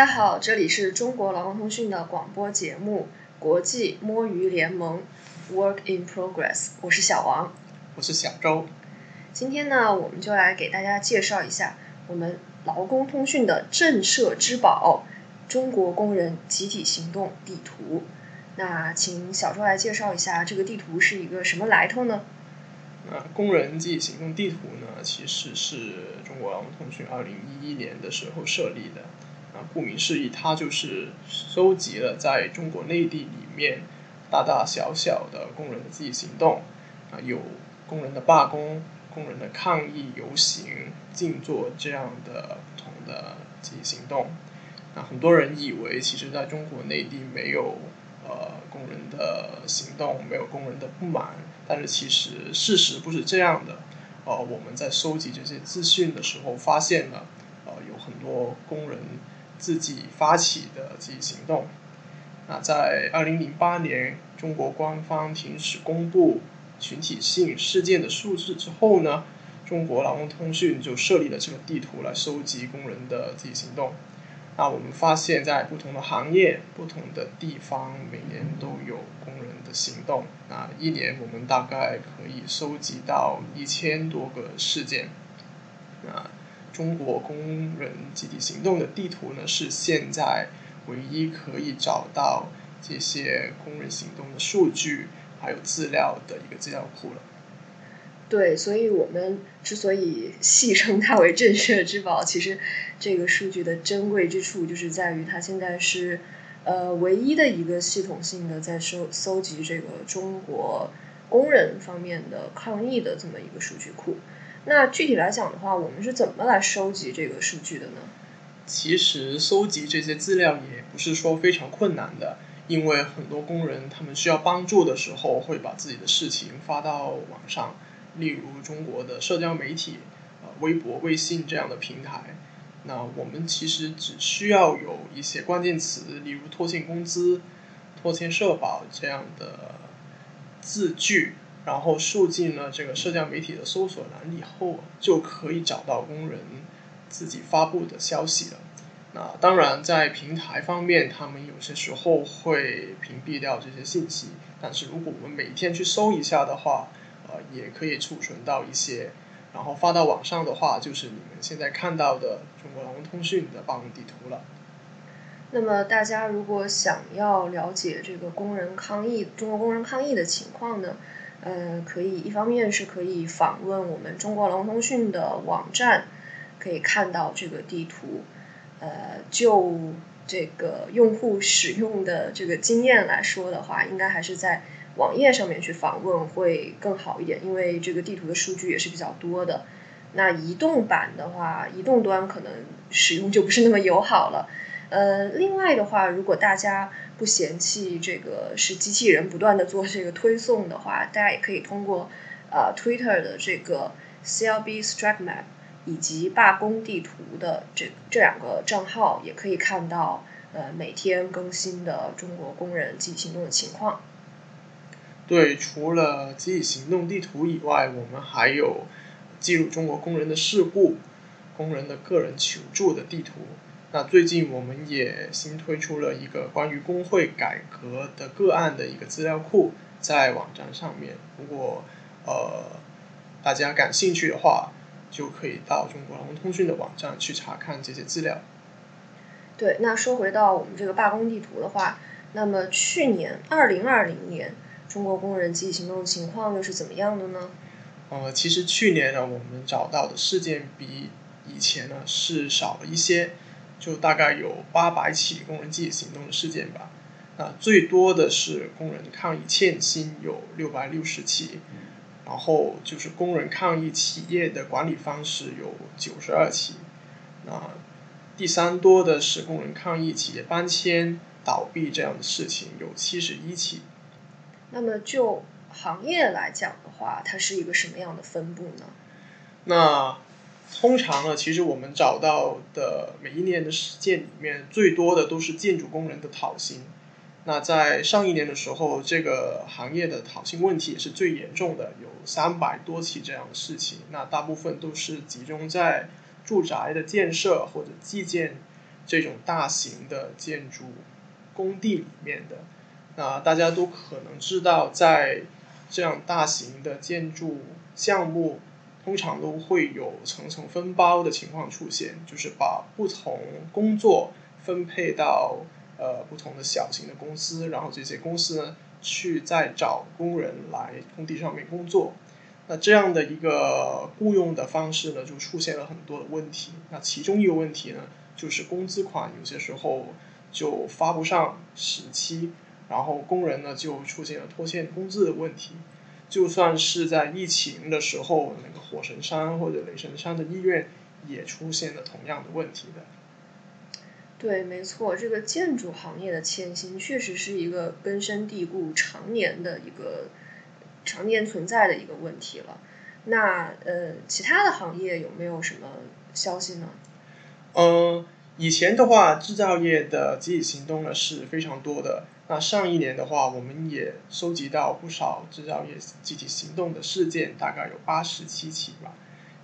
家好，这里是中国劳动通讯的广播节目《国际摸鱼联盟 Work in Progress》，我是小王，我是小周。今天呢，我们就来给大家介绍一下我们劳工通讯的震慑之宝——中国工人集体行动地图。那请小周来介绍一下这个地图是一个什么来头呢？工人集体行动地图呢，其实是中国劳动通讯2011年的时候设立的。顾名思义，它就是收集了在中国内地里面大大小小的工人的集体行动，有工人的罢工、工人的抗议、游行、静坐这样的不同的集体行动。很多人以为其实在中国内地没有工人的行动，没有工人的不满，但是其实事实不是这样的。我们在收集这些资讯的时候发现了，有很多工人自己发起的集体行动。那在2008年，中国官方停止公布群体性事件的数字之后呢，中国劳动通讯就设立了这个地图来收集工人的集体行动。那我们发现，在不同的行业、不同的地方，每年都有工人的行动。那一年我们大概可以收集到1000多个事件。那中国工人集体行动的地图呢，是现在唯一可以找到这些工人行动的数据还有资料的一个资料库了。对，所以我们之所以戏称它为震慑之宝，其实这个数据的珍贵之处就是在于它现在是唯一的一个系统性的在搜集这个中国工人方面的抗议的这么一个数据库。那具体来讲的话，我们是怎么来收集这个数据的呢？其实收集这些资料也不是说非常困难的，因为很多工人他们需要帮助的时候会把自己的事情发到网上，例如中国的社交媒体、微博、微信这样的平台。那我们其实只需要有一些关键词，例如拖欠工资、拖欠社保这样的字句，然后输进了这个社交媒体的搜索栏以后，就可以找到工人自己发布的消息了。那当然在平台方面，他们有些时候会屏蔽掉这些信息，但是如果我们每天去搜一下的话，也可以储存到一些，然后发到网上的话，就是你们现在看到的中国劳动通讯的罢工地图了。那么大家如果想要了解这个中国工人抗议的情况呢，可以一方面是可以访问我们中国劳动通讯的网站，可以看到这个地图。就这个用户使用的这个经验来说的话，应该还是在网页上面去访问会更好一点，因为这个地图的数据也是比较多的。那移动版的话，移动端可能使用就不是那么友好了。另外的话，如果大家不嫌弃这个是机器人不断的做这个推送的话，大家也可以通过Twitter 的这个 CLB Strike Map 以及罢工地图的这两个账号，也可以看到每天更新的中国工人集体行动的情况。对，除了集体行动地图以外，我们还有记录中国工人的事故、工人的个人求助的地图。那最近我们也新推出了一个关于工会改革的个案的一个资料库，在网站上面。如果大家感兴趣的话，就可以到中国劳动通讯的网站去查看这些资料。对，那说回到我们这个罢工地图的话，那么去年2020年中国工人集体行动情况又是怎么样的呢？其实去年呢，我们找到的事件比以前呢是少了一些。就大概有800起工人集体行动的事件吧。那最多的是工人抗议欠薪，有660起，然后就是工人抗议企业的管理方式有92起。那第三多的是工人抗议企业搬迁、倒闭这样的事情，有71起。那么就行业来讲的话，它是一个什么样的分布呢？那通常呢，其实我们找到的每一年的事件里面，最多的都是建筑工人的讨薪。那在上一年的时候，这个行业的讨薪问题也是最严重的，有300多起这样的事情。那大部分都是集中在住宅的建设或者基建这种大型的建筑工地里面的。那大家都可能知道，在这样大型的建筑项目通常都会有层层分包的情况出现，就是把不同工作分配到不同的小型的公司，然后这些公司呢去再找工人来工地上面工作。那这样的一个雇佣的方式呢，就出现了很多的问题。那其中一个问题呢，就是工资款有些时候就发不上时期，然后工人呢就出现了拖欠工资的问题。就算是在疫情的时候，那个火神山或者雷神山的医院也出现了同样的问题的。对，没错，这个建筑行业的欠薪确实是一个根深蒂固、常年存在的一个问题了。那其他的行业有没有什么消息呢？以前的话，制造业的集体行动呢是非常多的。那上一年的话，我们也收集到不少制造业集体行动的事件，大概有87起吧。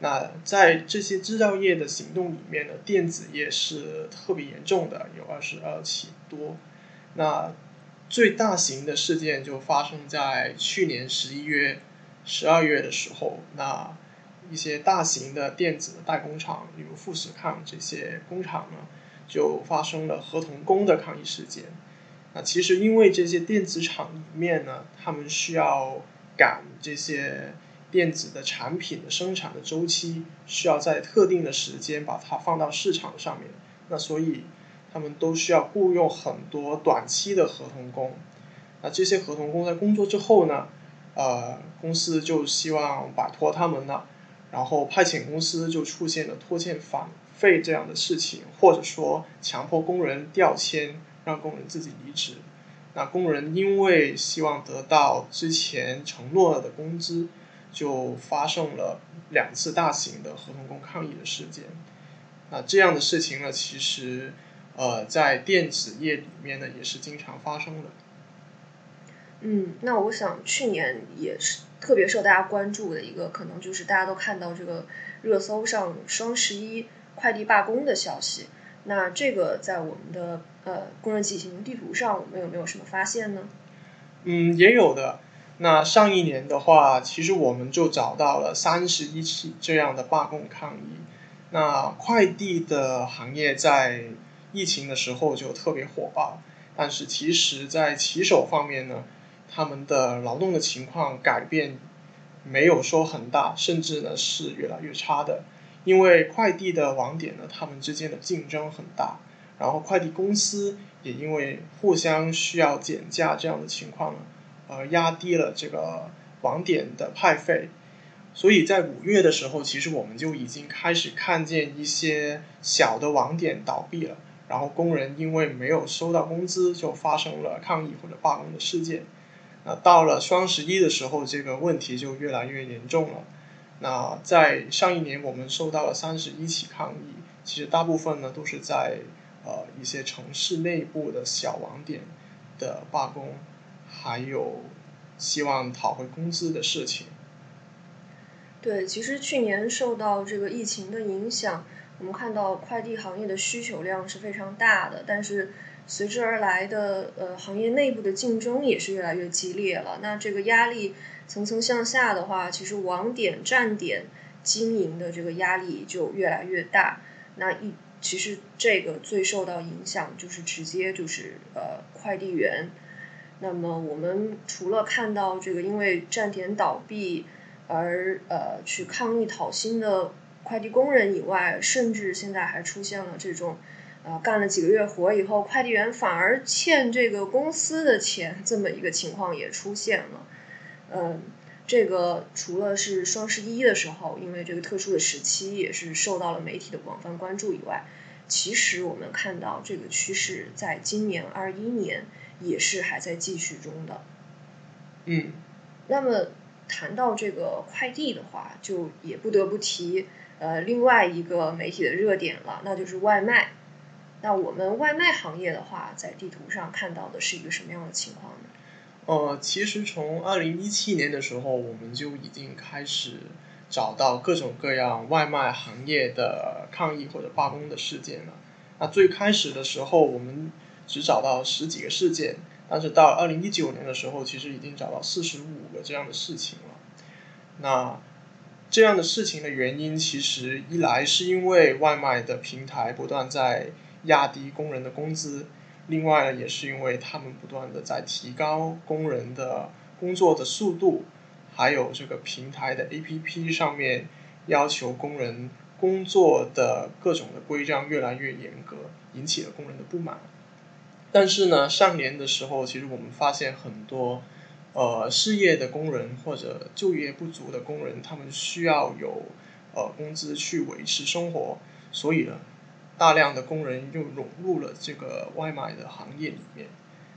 那在这些制造业的行动里面呢，电子业是特别严重的，有22起多。那最大型的事件就发生在去年11月、12月的时候。那一些大型的电子代工厂，例如富士康这些工厂呢，就发生了合同工的抗议事件。那其实因为这些电子厂里面呢，他们需要赶这些电子的产品的生产的周期，需要在特定的时间把它放到市场上面。那所以他们都需要雇用很多短期的合同工。那这些合同工在工作之后呢，公司就希望摆脱他们了，然后派遣公司就出现了拖欠返费这样的事情，或者说强迫工人调迁，让工人自己离职。那工人因为希望得到之前承诺的工资，就发生了2次大型的合同工抗议的事件。那这样的事情呢，其实在电子业里面呢也是经常发生的。那我想去年也是特别受大家关注的一个，可能就是大家都看到这个热搜上双11快递罢工的消息。那这个在我们的工人集体行动地图上，我们有没有什么发现呢？也有的。那上一年的话，其实我们就找到了31起这样的罢工抗议。那快递的行业在疫情的时候就特别火爆，但是其实在骑手方面呢，他们的劳动的情况改变没有说很大，甚至呢是越来越差的。因为快递的网点呢，他们之间的竞争很大，然后快递公司也因为互相需要减价这样的情况呢，压低了这个网点的派费。所以在5月的时候，其实我们就已经开始看见一些小的网点倒闭了，然后工人因为没有收到工资，就发生了抗议或者罢工的事件。那到了双11的时候，这个问题就越来越严重了。那在上一年我们收到了31起抗议，其实大部分呢都是在一些城市内部的小网点的罢工，还有希望讨回工资的事情。对，其实去年受到这个疫情的影响，我们看到快递行业的需求量是非常大的，但是随之而来的行业内部的竞争也是越来越激烈了。那这个压力层层向下的话，其实网点站点经营的这个压力就越来越大。那其实这个最受到影响就是直接就是快递员。那么我们除了看到这个因为站点倒闭而去抗议讨薪的快递工人以外，甚至现在还出现了这种干了几个月活以后，快递员反而欠这个公司的钱，这么一个情况也出现了。这个除了是双11的时候，因为这个特殊的时期也是受到了媒体的广泛关注以外，其实我们看到这个趋势在今年21年也是还在继续中的。那么谈到这个快递的话，就也不得不提另外一个媒体的热点了，那就是外卖。那我们外卖行业的话，在地图上看到的是一个什么样的情况呢？其实从2017年的时候，我们就已经开始找到各种各样外卖行业的抗议或者罢工的事件了。那最开始的时候我们只找到10几个事件，但是到2019年的时候其实已经找到45个这样的事情了。那这样的事情的原因，其实一来是因为外卖的平台不断在压低工人的工资，另外呢也是因为他们不断的在提高工人的工作的速度，还有这个平台的 APP 上面要求工人工作的各种的规章越来越严格，引起了工人的不满。但是呢，上年的时候其实我们发现很多失业的工人或者就业不足的工人，他们需要有工资去维持生活，所以呢大量的工人又涌入了这个外卖的行业里面。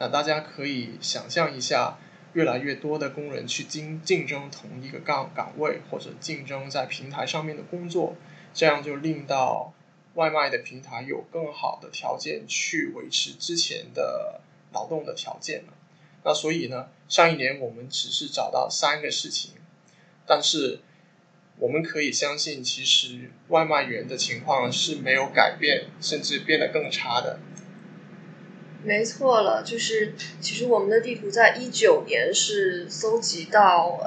那大家可以想象一下，越来越多的工人去竞争同一个岗位或者竞争在平台上面的工作，这样就令到外卖的平台有更好的条件去维持之前的劳动的条件了。那所以呢，上一年我们只是找到3个事情，但是我们可以相信其实外卖员的情况是没有改变，甚至变得更差的。没错了，就是其实我们的地图在2019年是搜集到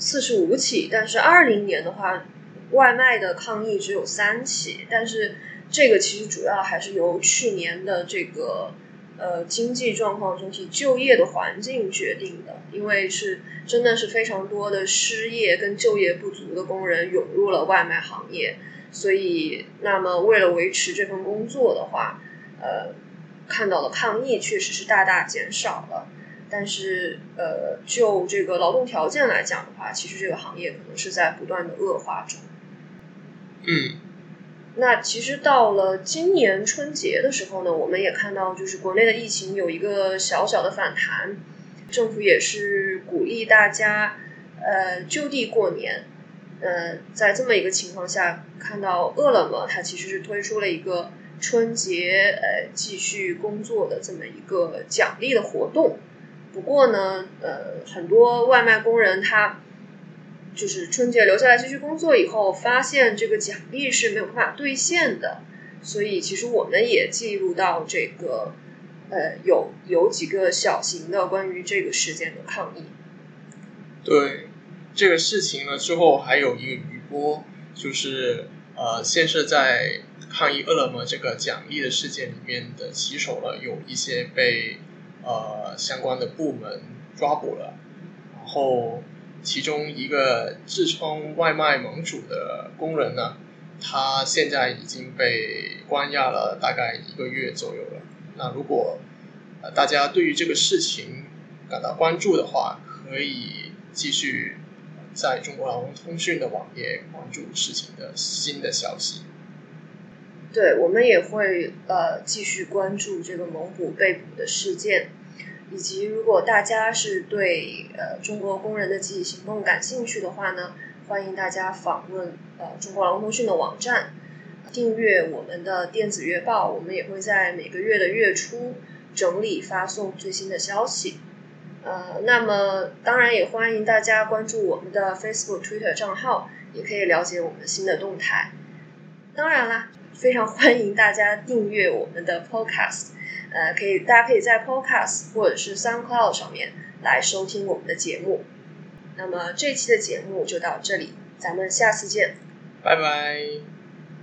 45起，但是2020年的话外卖的抗议只有3起，但是这个其实主要还是由去年的这个经济状况、整体就业的环境决定的，因为是真的是非常多的失业跟就业不足的工人涌入了外卖行业，所以那么为了维持这份工作的话，看到的抗议确实是大大减少了。但是就这个劳动条件来讲的话，其实这个行业可能是在不断的恶化中。那其实到了今年春节的时候呢，我们也看到就是国内的疫情有一个小小的反弹，政府也是鼓励大家就地过年。在这么一个情况下，看到饿了么它其实是推出了一个春节继续工作的这么一个奖励的活动。不过呢很多外卖工人他就是春节留下来继续工作以后，发现这个奖励是没有办法兑现的，所以其实我们也记录到这个有几个小型的关于这个事件的抗议。对这个事情呢之后还有一个余波，就是先是在抗议饿了么这个奖励的事件里面的骑手呢，有一些被相关的部门抓捕了，然后其中一个自称外卖盟主的工人呢，他现在已经被关押了大概1个月左右了。那如果大家对于这个事情感到关注的话，可以继续在中国劳动通讯的网页关注事情的新的消息。对，我们也会继续关注这个蒙古被捕的事件，以及如果大家是对中国工人的集体行动感兴趣的话呢，欢迎大家访问中国劳动通讯的网站，订阅我们的电子月报，我们也会在每个月的月初整理发送最新的消息。那么当然也欢迎大家关注我们的 Facebook、Twitter 账号，也可以了解我们新的动态。当然啦，非常欢迎大家订阅我们的 Podcast。大家可以在 Podcast 或者是 SoundCloud 上面来收听我们的节目。那么这期的节目就到这里，咱们下次见，拜拜。